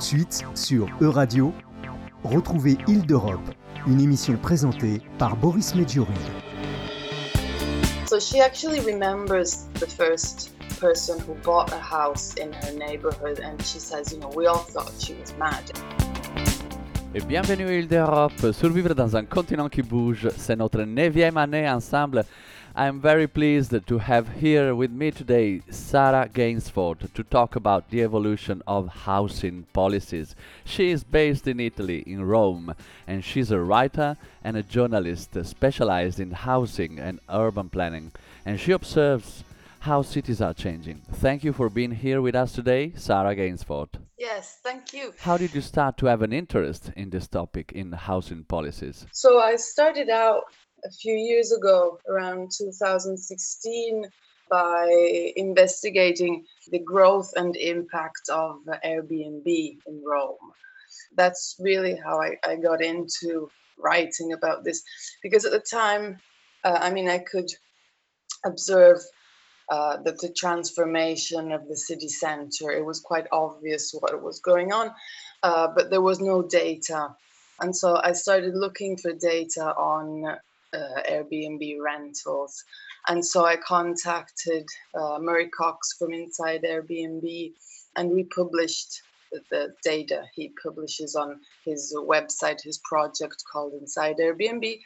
de suite sur E-Radio, retrouvez Ile d'Europe, une émission présentée par Boris Medjuri. So she actually remembers the first person who bought a house in her neighborhood and she says, you know, we all thought she was mad. Et bienvenue à Ile d'Europe, survivre dans un continent qui bouge, c'est notre 9e année ensemble. I'm very pleased to have here with me today Sarah Gainsforth to talk about the evolution of housing policies. She is based in Italy, in Rome, and she's a writer and a journalist specialized in housing and urban planning, and she observes how cities are changing. Thank you for being here with us today, Sarah Gainsforth. Yes, thank you. How did you start to have an interest in this topic, in housing policies? So I started out a few years ago, around 2016, by investigating the growth and impact of Airbnb in Rome. That's really how I got into writing about this, because at the time, I could observe that the transformation of the city center, it was quite obvious what was going on, but there was no data. And so I started looking for data on Airbnb rentals. And so I contacted Murray Cox from Inside Airbnb, and we published the data he publishes on his website, his project called Inside Airbnb.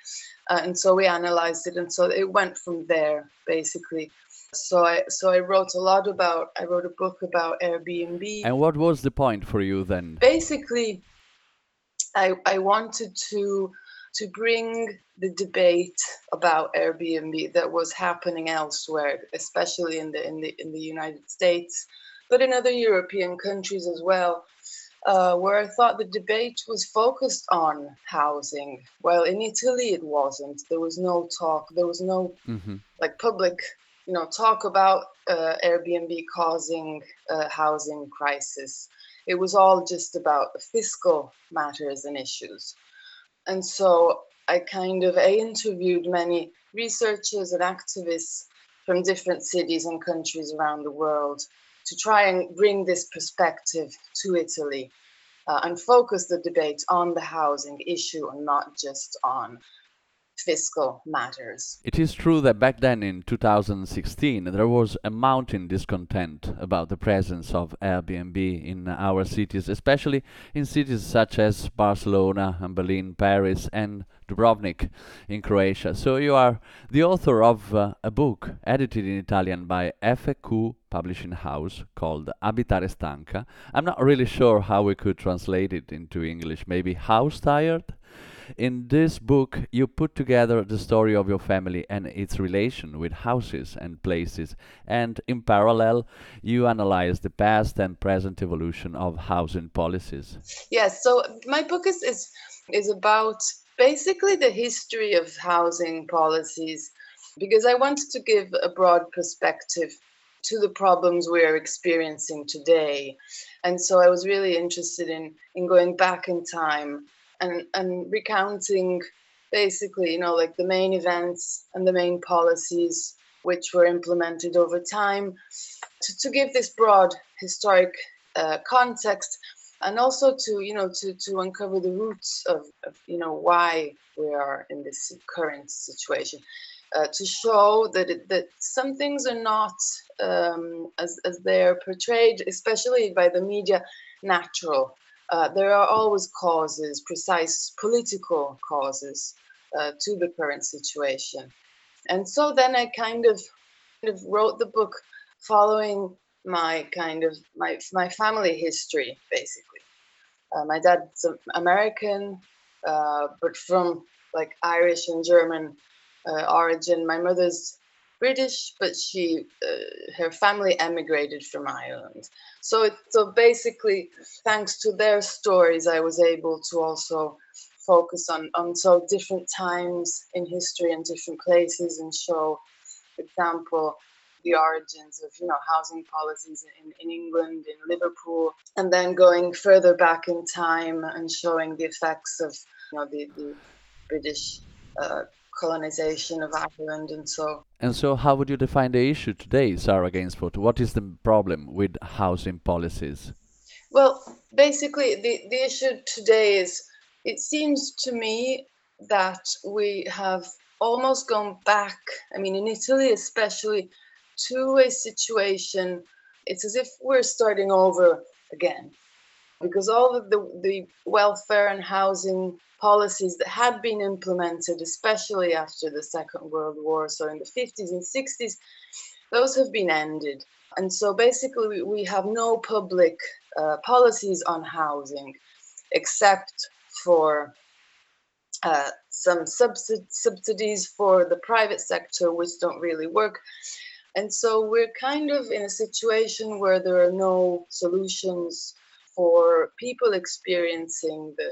And so we analyzed it. And so it went from there, basically. So I wrote I wrote a book about Airbnb. And what was the point for you then? Basically, I wanted to bring the debate about Airbnb that was happening elsewhere, especially in the United States, but in other European countries as well, where I thought the debate was focused on housing. Well, in Italy it wasn't. There was no talk. There was no public talk about Airbnb causing a housing crisis. It was all just about fiscal matters and issues. And so I interviewed many researchers and activists from different cities and countries around the world to try and bring this perspective to Italy and focus the debate on the housing issue and not just on fiscal matters. It is true that back then in 2016 there was a mounting discontent about the presence of Airbnb in our cities, especially in cities such as Barcelona and Berlin, Paris and Dubrovnik in Croatia. So you are the author of a book edited in Italian by FQ publishing house called Habitare Stanca. I'm not really sure how we could translate it into English, maybe House Tired? In this book, you put together the story of your family and its relation with houses and places, and in parallel, you analyze the past and present evolution of housing policies. Yes, so my book is about basically the history of housing policies, because I wanted to give a broad perspective to the problems we are experiencing today. And so I was really interested in going back in time and recounting basically, the main events and the main policies which were implemented over time to give this broad historic context, and also to uncover the roots of why we are in this current situation, to show that some things are not as they are portrayed, especially by the media, natural. There are always causes, precise political causes to the current situation. And so then I kind of wrote the book following my my family history, basically. My dad's American, but from Irish and German origin. My mother's British, but she her family emigrated from Ireland. So basically, thanks to their stories, I was able to also focus on so different times in history and different places, and show, for example, the origins of housing policies in England, in Liverpool, and then going further back in time and showing the effects of the British colonization of Ireland and so. And so how would you define the issue today, Sarah Gainsforth? What is the problem with housing policies? Well, basically, the issue today is, it seems to me that we have almost gone back, I mean, in Italy especially, to a situation, it's as if we're starting over again, because all of the welfare and housing policies that had been implemented, especially after the Second World War, so in the 50s and 60s, those have been ended. And so basically we have no public policies on housing, except for some subsidies for the private sector, which don't really work. And so we're kind of in a situation where there are no solutions for people experiencing the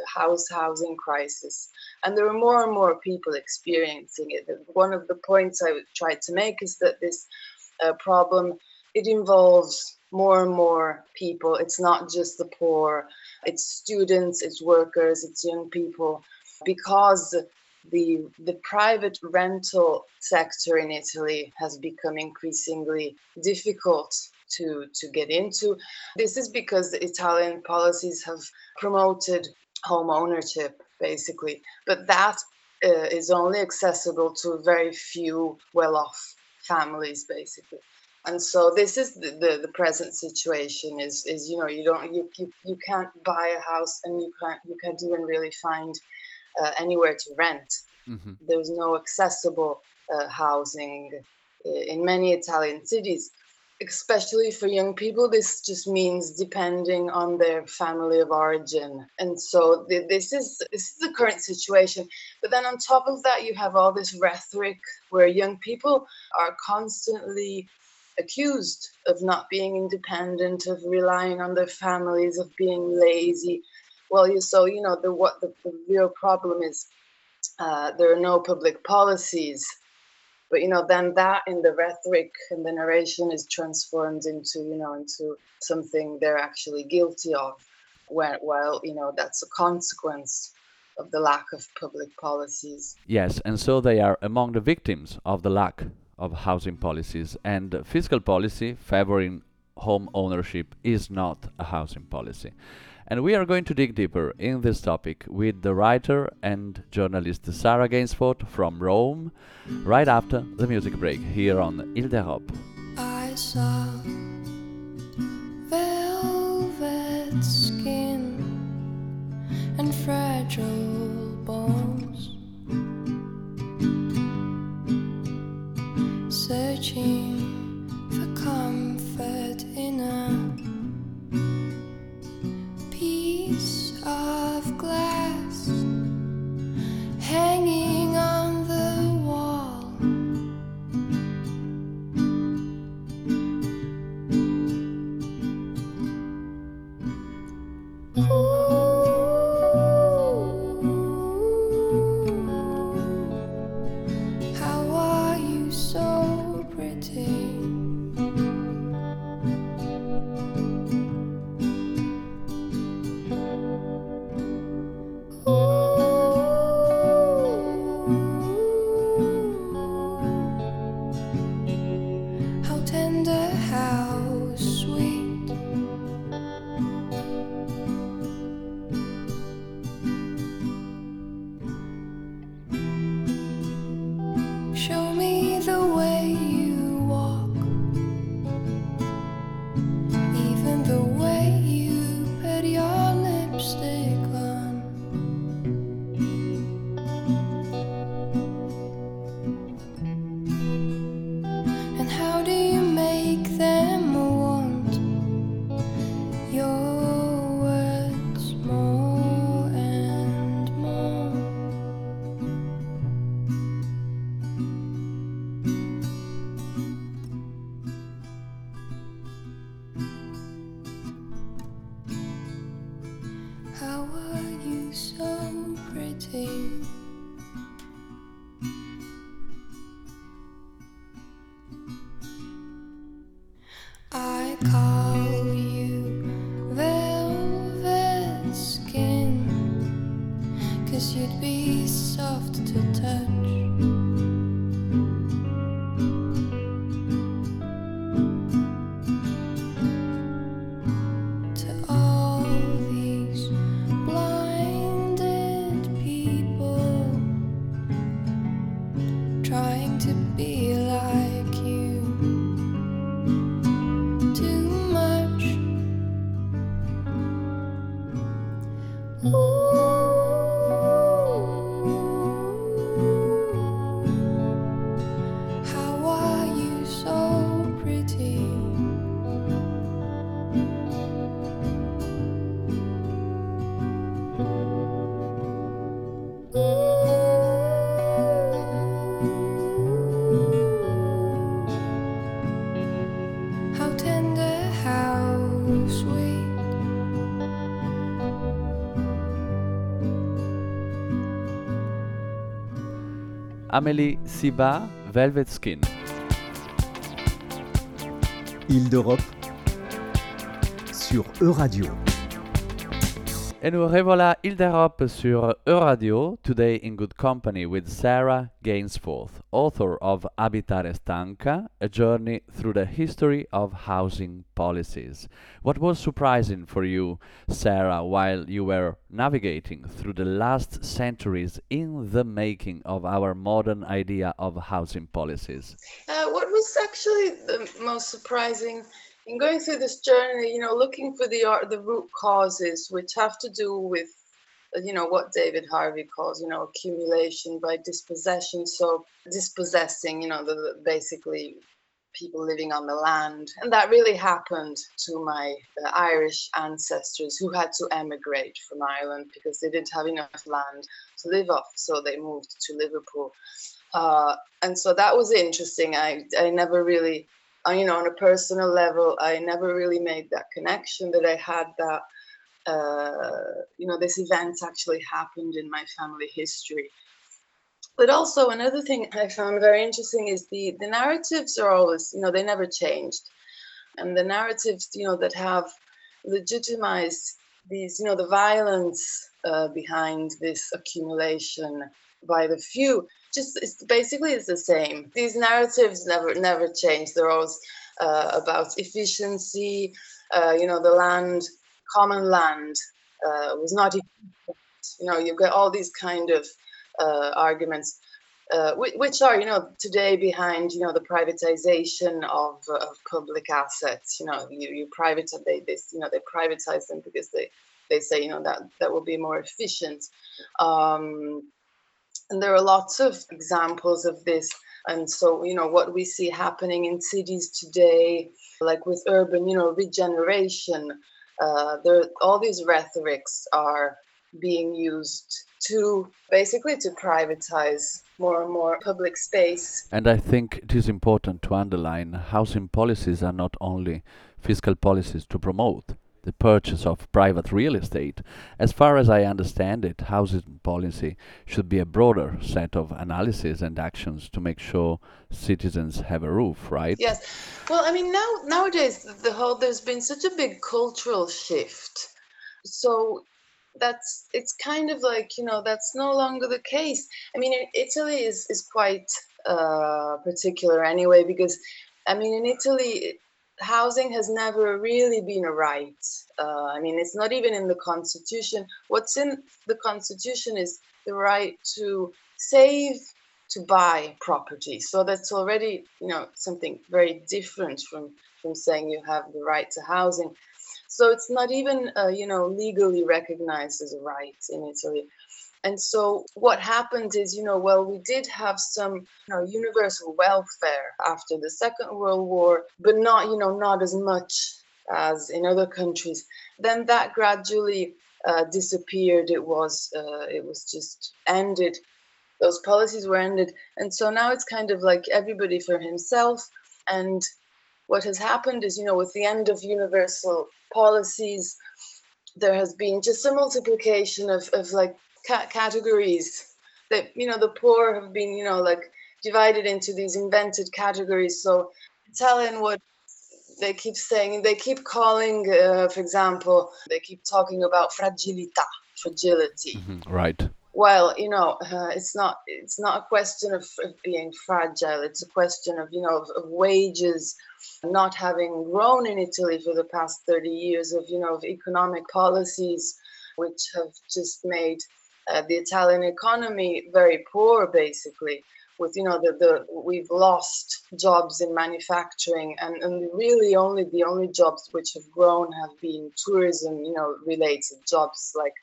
housing crisis. And there are more and more people experiencing it. One of the points I tried to make is that this problem, it involves more and more people. It's not just the poor, it's students, it's workers, it's young people, because the private rental sector in Italy has become increasingly difficult to get into. This is because the Italian policies have promoted home ownership, basically, but that is only accessible to very few well-off families, basically. And so this is the present situation is, you know, you can't buy a house, and you can't even really find anywhere to rent. Mm-hmm. There's no accessible housing in many Italian cities, especially for young people. This just means depending on their family of origin. And so this is the current situation. But then on top of that, you have all this rhetoric where young people are constantly accused of not being independent, of relying on their families, of being lazy. Well, the real problem is there are no public policies, but then that in the rhetoric and the narration is transformed into something they're actually guilty of, while that's a consequence of the lack of public policies. Yes, and so they are among the victims of the lack of housing policies, and fiscal policy favoring home ownership is not a housing policy. And we are going to dig deeper in this topic with the writer and journalist Sarah Gainsforth from Rome, right after the music break here on Ile d'Europe. I saw velvet skin and fragile bones searching for comfort in a of glass hanging on the wall. Ooh, how are you so pretty? To all the trying to be like you. Too much. Ooh, how are you so pretty? Amélie Siba, Velvet Skin. Ile d'Europe sur E-Radio. Et nous revoilà Ile d'Europe sur E-Radio, today in good company with Sarah Gainsforth, author of Habitare Stanca, a journey through the history of housing policies. What was surprising for you, Sarah, while you were navigating through the last centuries in the making of our modern idea of housing policies? What was actually the most surprising in going through this journey, looking for the root causes, which have to do with, what David Harvey calls, accumulation by dispossession. So dispossessing, basically people living on the land. And that really happened to my Irish ancestors who had to emigrate from Ireland because they didn't have enough land to live off. So they moved to Liverpool. And so that was interesting. I never really... on a personal level, I never really made that connection that I had that, this event actually happened in my family history. But also another thing I found very interesting is the narratives are always, they never changed. And the narratives, that have legitimized these, the violence behind this accumulation by the few, it's the same. These narratives never change. They're always about efficiency. The land, common land, was not efficient. You've got all these kind of arguments, which are, today behind, the privatization of public assets. You privatize. They privatize them because they say, that will be more efficient. And there are lots of examples of this. And so, what we see happening in cities today, like with urban, regeneration, all these rhetorics are being used to privatize more and more public space. And I think it is important to underline housing policies are not only fiscal policies to promote the purchase of private real estate. As far as I understand it, housing policy should be a broader set of analyses and actions to make sure citizens have a roof, right? Yes. Well, nowadays there's been such a big cultural shift. So it's kind of like, that's no longer the case. Italy is quite particular anyway, because, in Italy, housing has never really been a right. It's not even in the constitution. What's in the constitution is the right to save, to buy property. So that's already, something very different from saying you have the right to housing. So it's not even, legally recognized as a right in Italy. And so what happened is, we did have some, universal welfare after the Second World War, but not, not as much as in other countries. Then that gradually disappeared. It was just ended. Those policies were ended. And so now it's kind of like everybody for himself. And what has happened is, with the end of universal policies, there has been just a multiplication of categories that the poor have been divided into these invented categories. So Italian, what they keep saying, they keep calling, for example, they keep talking about fragility. Mm-hmm, right. Well, it's not a question of being fragile. It's a question of of wages not having grown in Italy for the past 30 years, of of economic policies which have just made the Italian economy very poor, basically. with, you know, we've lost jobs in manufacturing, and really the only jobs which have grown have been tourism, you know, related jobs, like,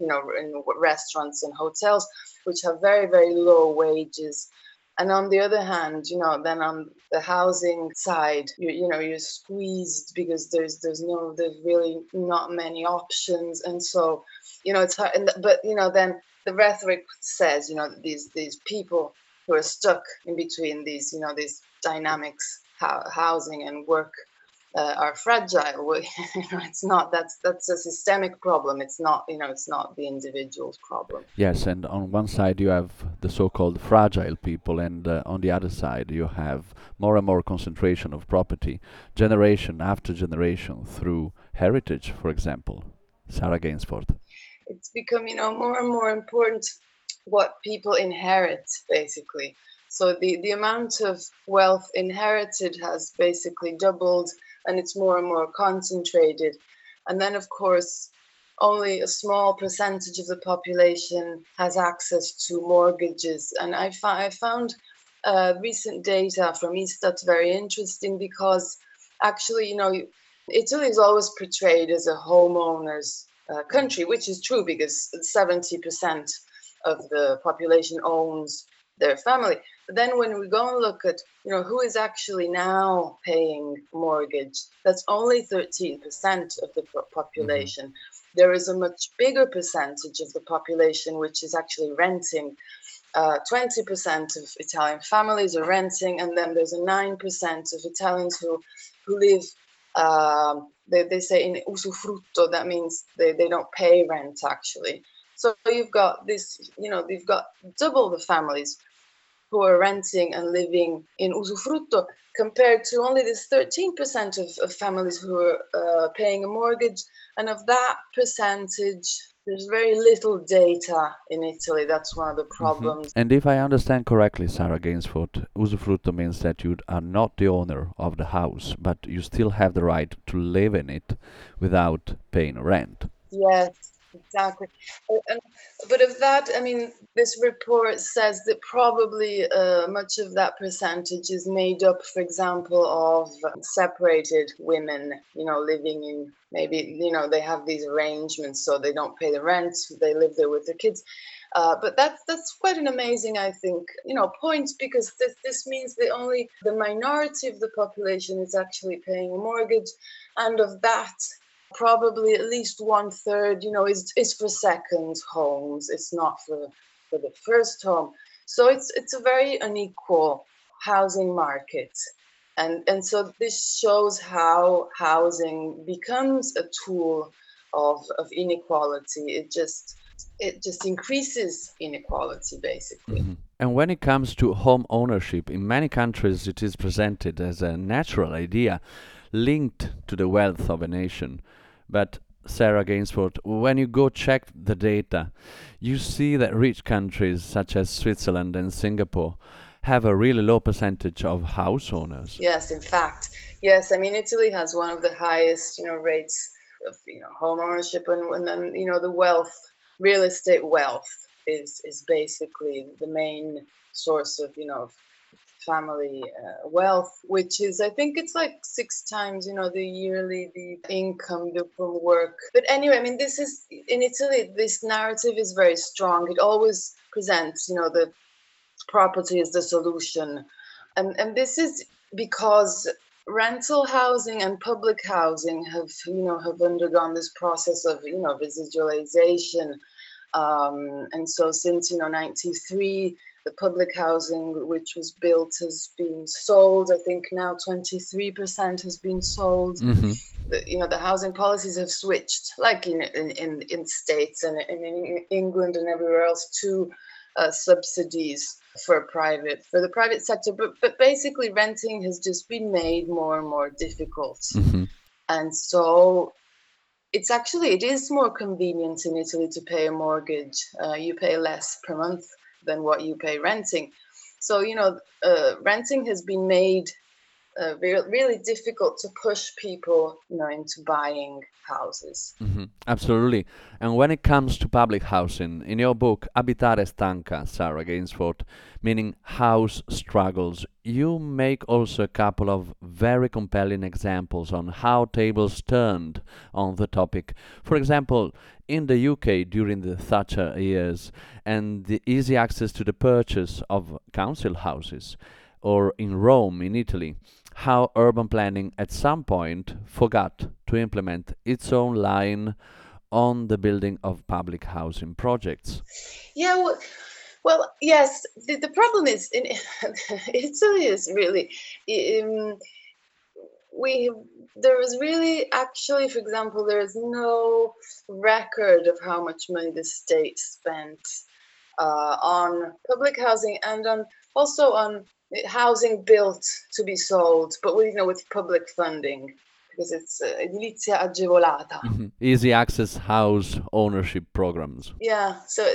you know, in restaurants and hotels, which have very, very low wages. And on the other hand, you know, then on the housing side, you're squeezed because there's really not many options. And so, you know, it's hard. But, you know, then the rhetoric says, you know, these people who are stuck in between these, you know, these dynamics, housing and work, are fragile. You know, it's not, that's a systemic problem. It's not, you know, it's not the individual's problem. Yes, and on one side you have the so-called fragile people, and on the other side you have more and more concentration of property, generation after generation, through heritage, for example. Sarah Gainsforth. It's become, you know, more and more important what people inherit, basically. So the amount of wealth inherited has basically doubled, and it's more and more concentrated. And then, of course, only a small percentage of the population has access to mortgages. And I found recent data from ISTAT very interesting, because actually, you know, Italy is always portrayed as a homeowner's country, which is true, because 70% of the population owns their family. But then when we go and look at, you know, who is actually now paying mortgage, that's only 13% of the population. Mm-hmm. There is a much bigger percentage of the population which is actually renting. 20% of Italian families are renting, and then there's a 9% of Italians who live, they say, in usufrutto. That means they don't pay rent, actually. So you've got this, you know, they've got double the families who are renting and living in usufrutto, compared to only this 13% of families who are paying a mortgage. And of that percentage, there's very little data in Italy. That's one of the problems. Mm-hmm. And if I understand correctly, Sarah Gainsforth, usufrutto means that you are not the owner of the house, but you still have the right to live in it without paying rent. Yes. Exactly. But of that, I mean, this report says that probably much of that percentage is made up, for example, of separated women, you know, living in, maybe, you know, they have these arrangements, so they don't pay the rent, they live there with their kids. But that's quite an amazing, I think, you know, point, because this means that only the minority of the population is actually paying a mortgage, and of that, probably at least 1/3, you know, is for second homes. It's not for the first home. So it's a very unequal housing market. And so this shows how housing becomes a tool of inequality. It just increases inequality, basically. Mm-hmm. And when it comes to home ownership, in many countries it is presented as a natural idea linked to the wealth of a nation. But Sarah Gainsforth, when you go check the data, you see that rich countries such as Switzerland and Singapore have a really low percentage of house owners. Yes, in fact. Yes, I mean, Italy has one of the highest, you know, rates of, you know, home ownership, and then, you know, the wealth, real estate wealth is basically the main source of, you know, family wealth, which is, I think it's like 6 times, you know, the income from work. But anyway, I mean, this is, in Italy, this narrative is very strong. It always presents, you know, the property is the solution. And this is because rental housing and public housing have undergone this process of, you know, residualization. And so since, you know, 1993, the public housing which was built has been sold. I think now 23% has been sold. Mm-hmm. The housing policies have switched, like in states and in England and everywhere else, to subsidies for the private sector. But basically, renting has just been made more and more difficult, mm-hmm. and so. It's actually, it is more convenient in Italy to pay a mortgage. You pay less per month than what you pay renting. So, you know, renting has been made really difficult to push people, you know, into buying houses. Mm-hmm. Absolutely. And when it comes to public housing, in your book Habitare Stanca, Sarah Gainsforth, meaning house struggles, you make also a couple of very compelling examples on how tables turned on the topic. For example, in the UK during the Thatcher years and the easy access to the purchase of council houses, or in Rome in Italy, how urban planning at some point forgot to implement its own line on the building of public housing projects. Yeah, well, yes, the problem is in Italy is really, for example, there is no record of how much money the state spent on public housing and on housing built to be sold, but with public funding, because it's edilizia agevolata. Mm-hmm. Easy access house ownership programs. Yeah, so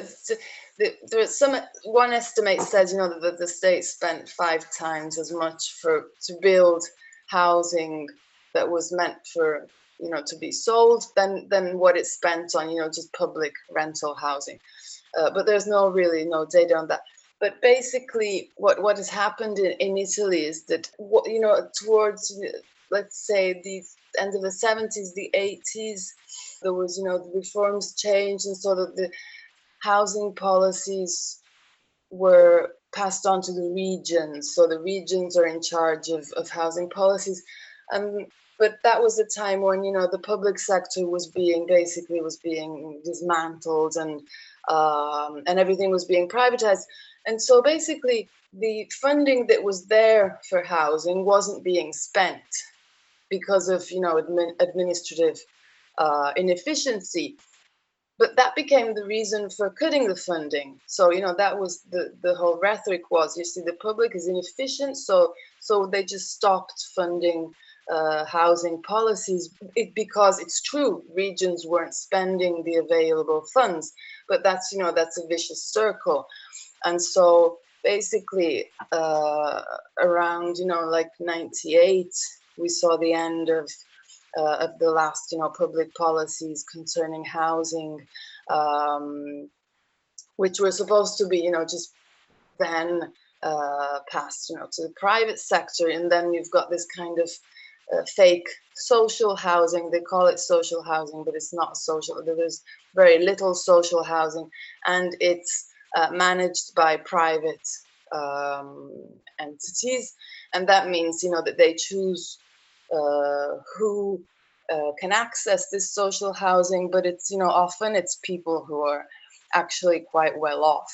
there's one estimate said, that the state spent 5 times as much to build housing that was meant for, to be sold than what it spent on, just public rental housing. But there's no data on that. But basically, what has happened in Italy is that, towards, let's say, the end of the 70s, the 80s, there was, the reforms changed, and so that the housing policies were passed on to the regions. So the regions are in charge of housing policies. But that was the time when, the public sector was being dismantled and everything was being privatized. And so basically the funding that was there for housing wasn't being spent because of, administrative inefficiency. But that became the reason for cutting the funding. So, that was the whole rhetoric was, the public is inefficient, so they just stopped funding housing policies because it's true, regions weren't spending the available funds. But that's, that's a vicious circle. And so basically around, 98, we saw the end of the last, public policies concerning housing, which were supposed to be, just then passed, to the private sector. And then you've got this kind of fake social housing. They call it social housing, but it's not social. There's very little social housing, and it's managed by private entities. And that means, that they choose who can access this social housing, but it's often it's people who are actually quite well off,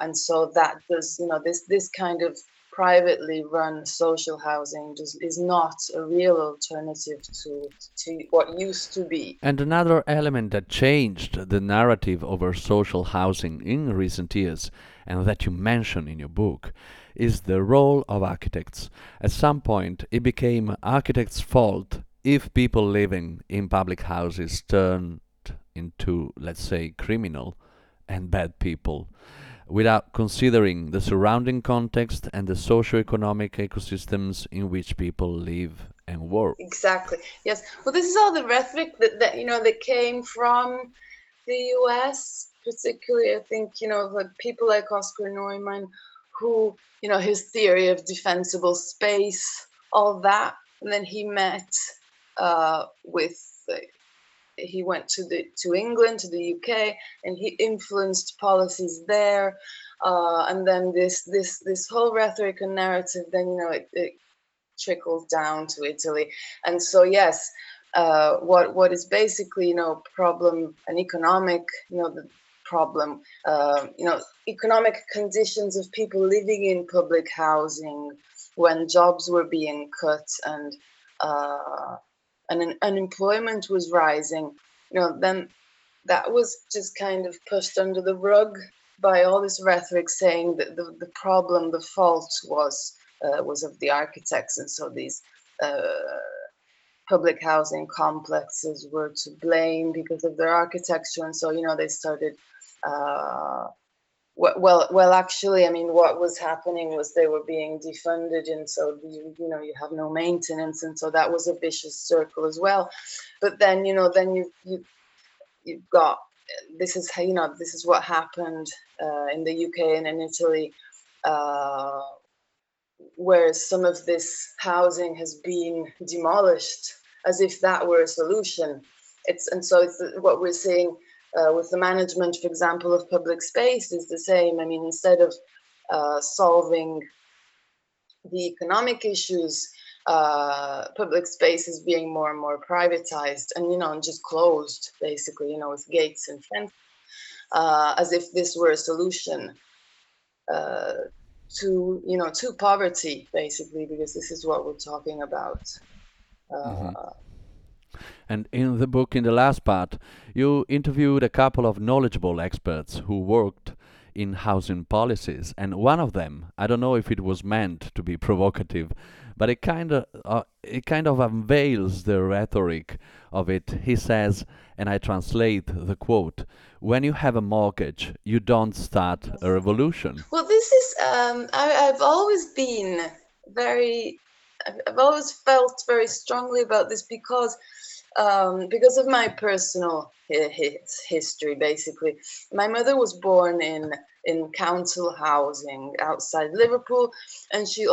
and so that does this kind of privately run social housing is not a real alternative to what used to be. And another element that changed the narrative over social housing in recent years, and that you mention in your book, is the role of architects. At some point, it became architects' fault if people living in public houses turned into, let's say, criminal and bad people, without considering the surrounding context and the socio-economic ecosystems in which people live and work. Exactly. Yes. Well, this is all the rhetoric that that came from the US, particularly, I think, like people like Oscar Newman, who, his theory of defensible space, all that. And then he met he went to England, to the UK, and he influenced policies there. And then this whole rhetoric and narrative, then, it trickles down to Italy. And so, yes, what is basically, problem, an economic, the problem, economic conditions of people living in public housing when jobs were being cut and unemployment was rising, then that was just kind of pushed under the rug by all this rhetoric saying that the problem, the fault was of the architects, and so these public housing complexes were to blame because of their architecture, and so they started Well, actually, I mean, what was happening was they were being defunded, and so, you know, you have no maintenance, and so that was a vicious circle as well. But then, you know, then you've got, this is how, you know, this is what happened in the UK and in Italy, where some of this housing has been demolished as if that were a solution. And so it's what we're seeing. With the management, for example, of public space is the same. I mean, instead of solving the economic issues, public space is being more and more privatized and, you know, and just closed, basically, you know, with gates and fences, as if this were a solution to, you know, to poverty, basically, because this is what we're talking about. And in the book, in the last part, you interviewed a couple of knowledgeable experts who worked in housing policies. And one of them, I don't know if it was meant to be provocative, but it kind of unveils the rhetoric of it. He says, and I translate the quote, "When you have a mortgage, you don't start a revolution." Well, this is, I've always been very... I've always felt very strongly about this because of my personal history, basically. My mother was born in council housing outside Liverpool, and she's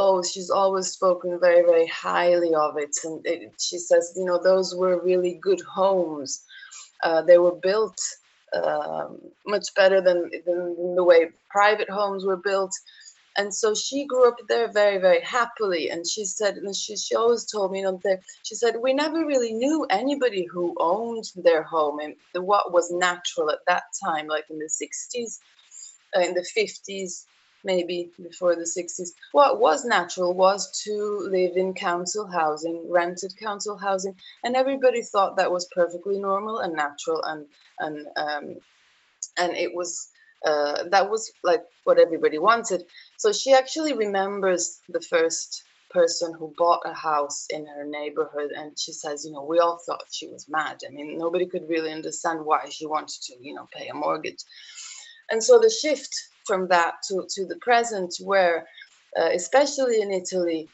always spoken very, very highly of it. And she says, you know, those were really good homes. They were built much better than the way private homes were built. And so she grew up there very, very happily. And she said, and she always told me, you know, she said, we never really knew anybody who owned their home. And what was natural at that time, like in the 60s, in the 50s, maybe before the 60s, what was natural was to live in council housing, rented council housing. And everybody thought that was perfectly normal and natural. And it was... that was like what everybody wanted. So she actually remembers the first person who bought a house in her neighborhood, and she says, you know, we all thought she was mad. I mean, nobody could really understand why she wanted to, you know, pay a mortgage. And so the shift from that to the present, where especially in Italy,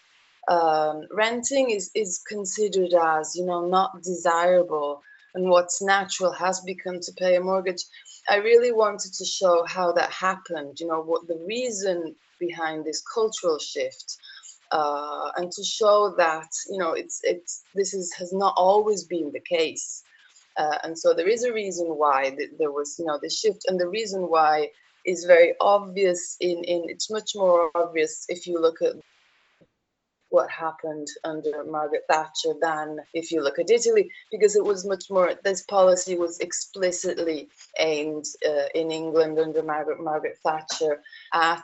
renting is considered as, you know, not desirable, and what's natural has become to pay a mortgage. I really wanted to show how that happened, you know, what the reason behind this cultural shift, and to show that, you know, this has not always been the case, and so there is a reason why there was, you know, the shift, and the reason why is very obvious. It's much more obvious if you look at what happened under Margaret Thatcher than if you look at Italy, because it was much more, this policy was explicitly aimed in England under Margaret Thatcher at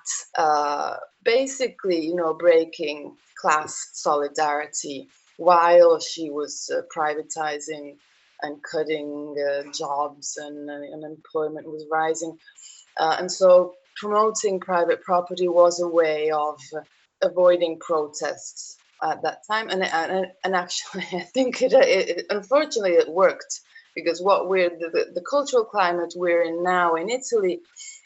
basically, you know, breaking class solidarity while she was privatizing and cutting jobs, and unemployment was rising. And so promoting private property was a way of avoiding protests at that time, and actually I think it unfortunately it worked, because what we're the cultural climate we're in now in Italy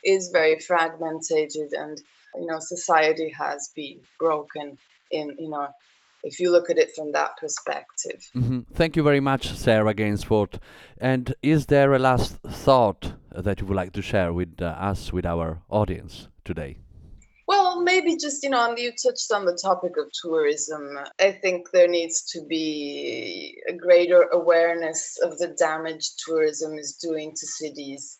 is very fragmented, and, you know, society has been broken in, you know, if you look at it from that perspective. Mm-hmm. Thank you very much, Sarah Gainsforth. And is there a last thought that you would like to share with us, with our audience today? Well, maybe just, you know, you touched on the topic of tourism. I think there needs to be a greater awareness of the damage tourism is doing to cities.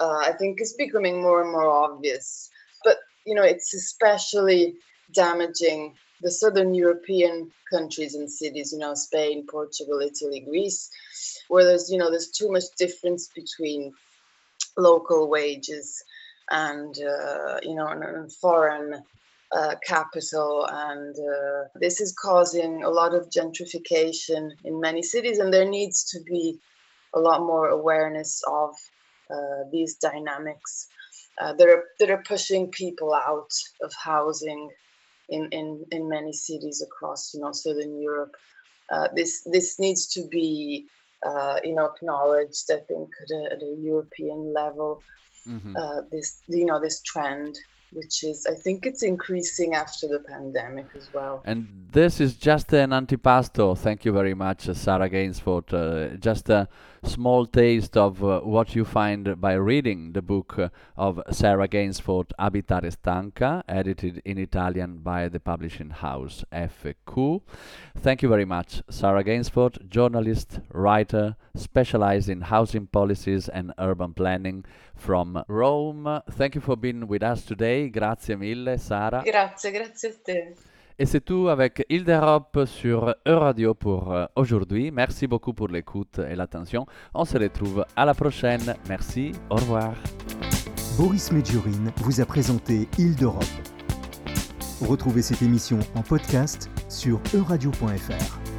I think it's becoming more and more obvious. But, you know, it's especially damaging the southern European countries and cities, you know, Spain, Portugal, Italy, Greece, where there's, you know, there's too much difference between local wages and, you know, and foreign capital. And this is causing a lot of gentrification in many cities. And there needs to be a lot more awareness of these dynamics that are pushing people out of housing in many cities across, you know, Southern Europe. This needs to be, you know, acknowledged, I think, at a European level. mm-hmm. This trend, which is, I think it's increasing after the pandemic as well. And this is just an antipasto. Thank you very much, Sarah Gainsforth. Just a small taste of what you find by reading the book of Sarah Gainsforth, Habitare Stanca, edited in Italian by the publishing house FQ. Thank you very much, Sarah Gainsforth, journalist, writer, specialized in housing policies and urban planning from Rome. Thank you for being with us today. Grazie mille, Sarah. Grazie a te. Et c'est tout avec Ile d'Europe sur E-Radio pour aujourd'hui. Merci beaucoup pour l'écoute et l'attention. On se retrouve à la prochaine. Merci, au revoir. Boris Medjurine vous a présenté Ile d'Europe. Retrouvez cette émission en podcast sur euradio.fr.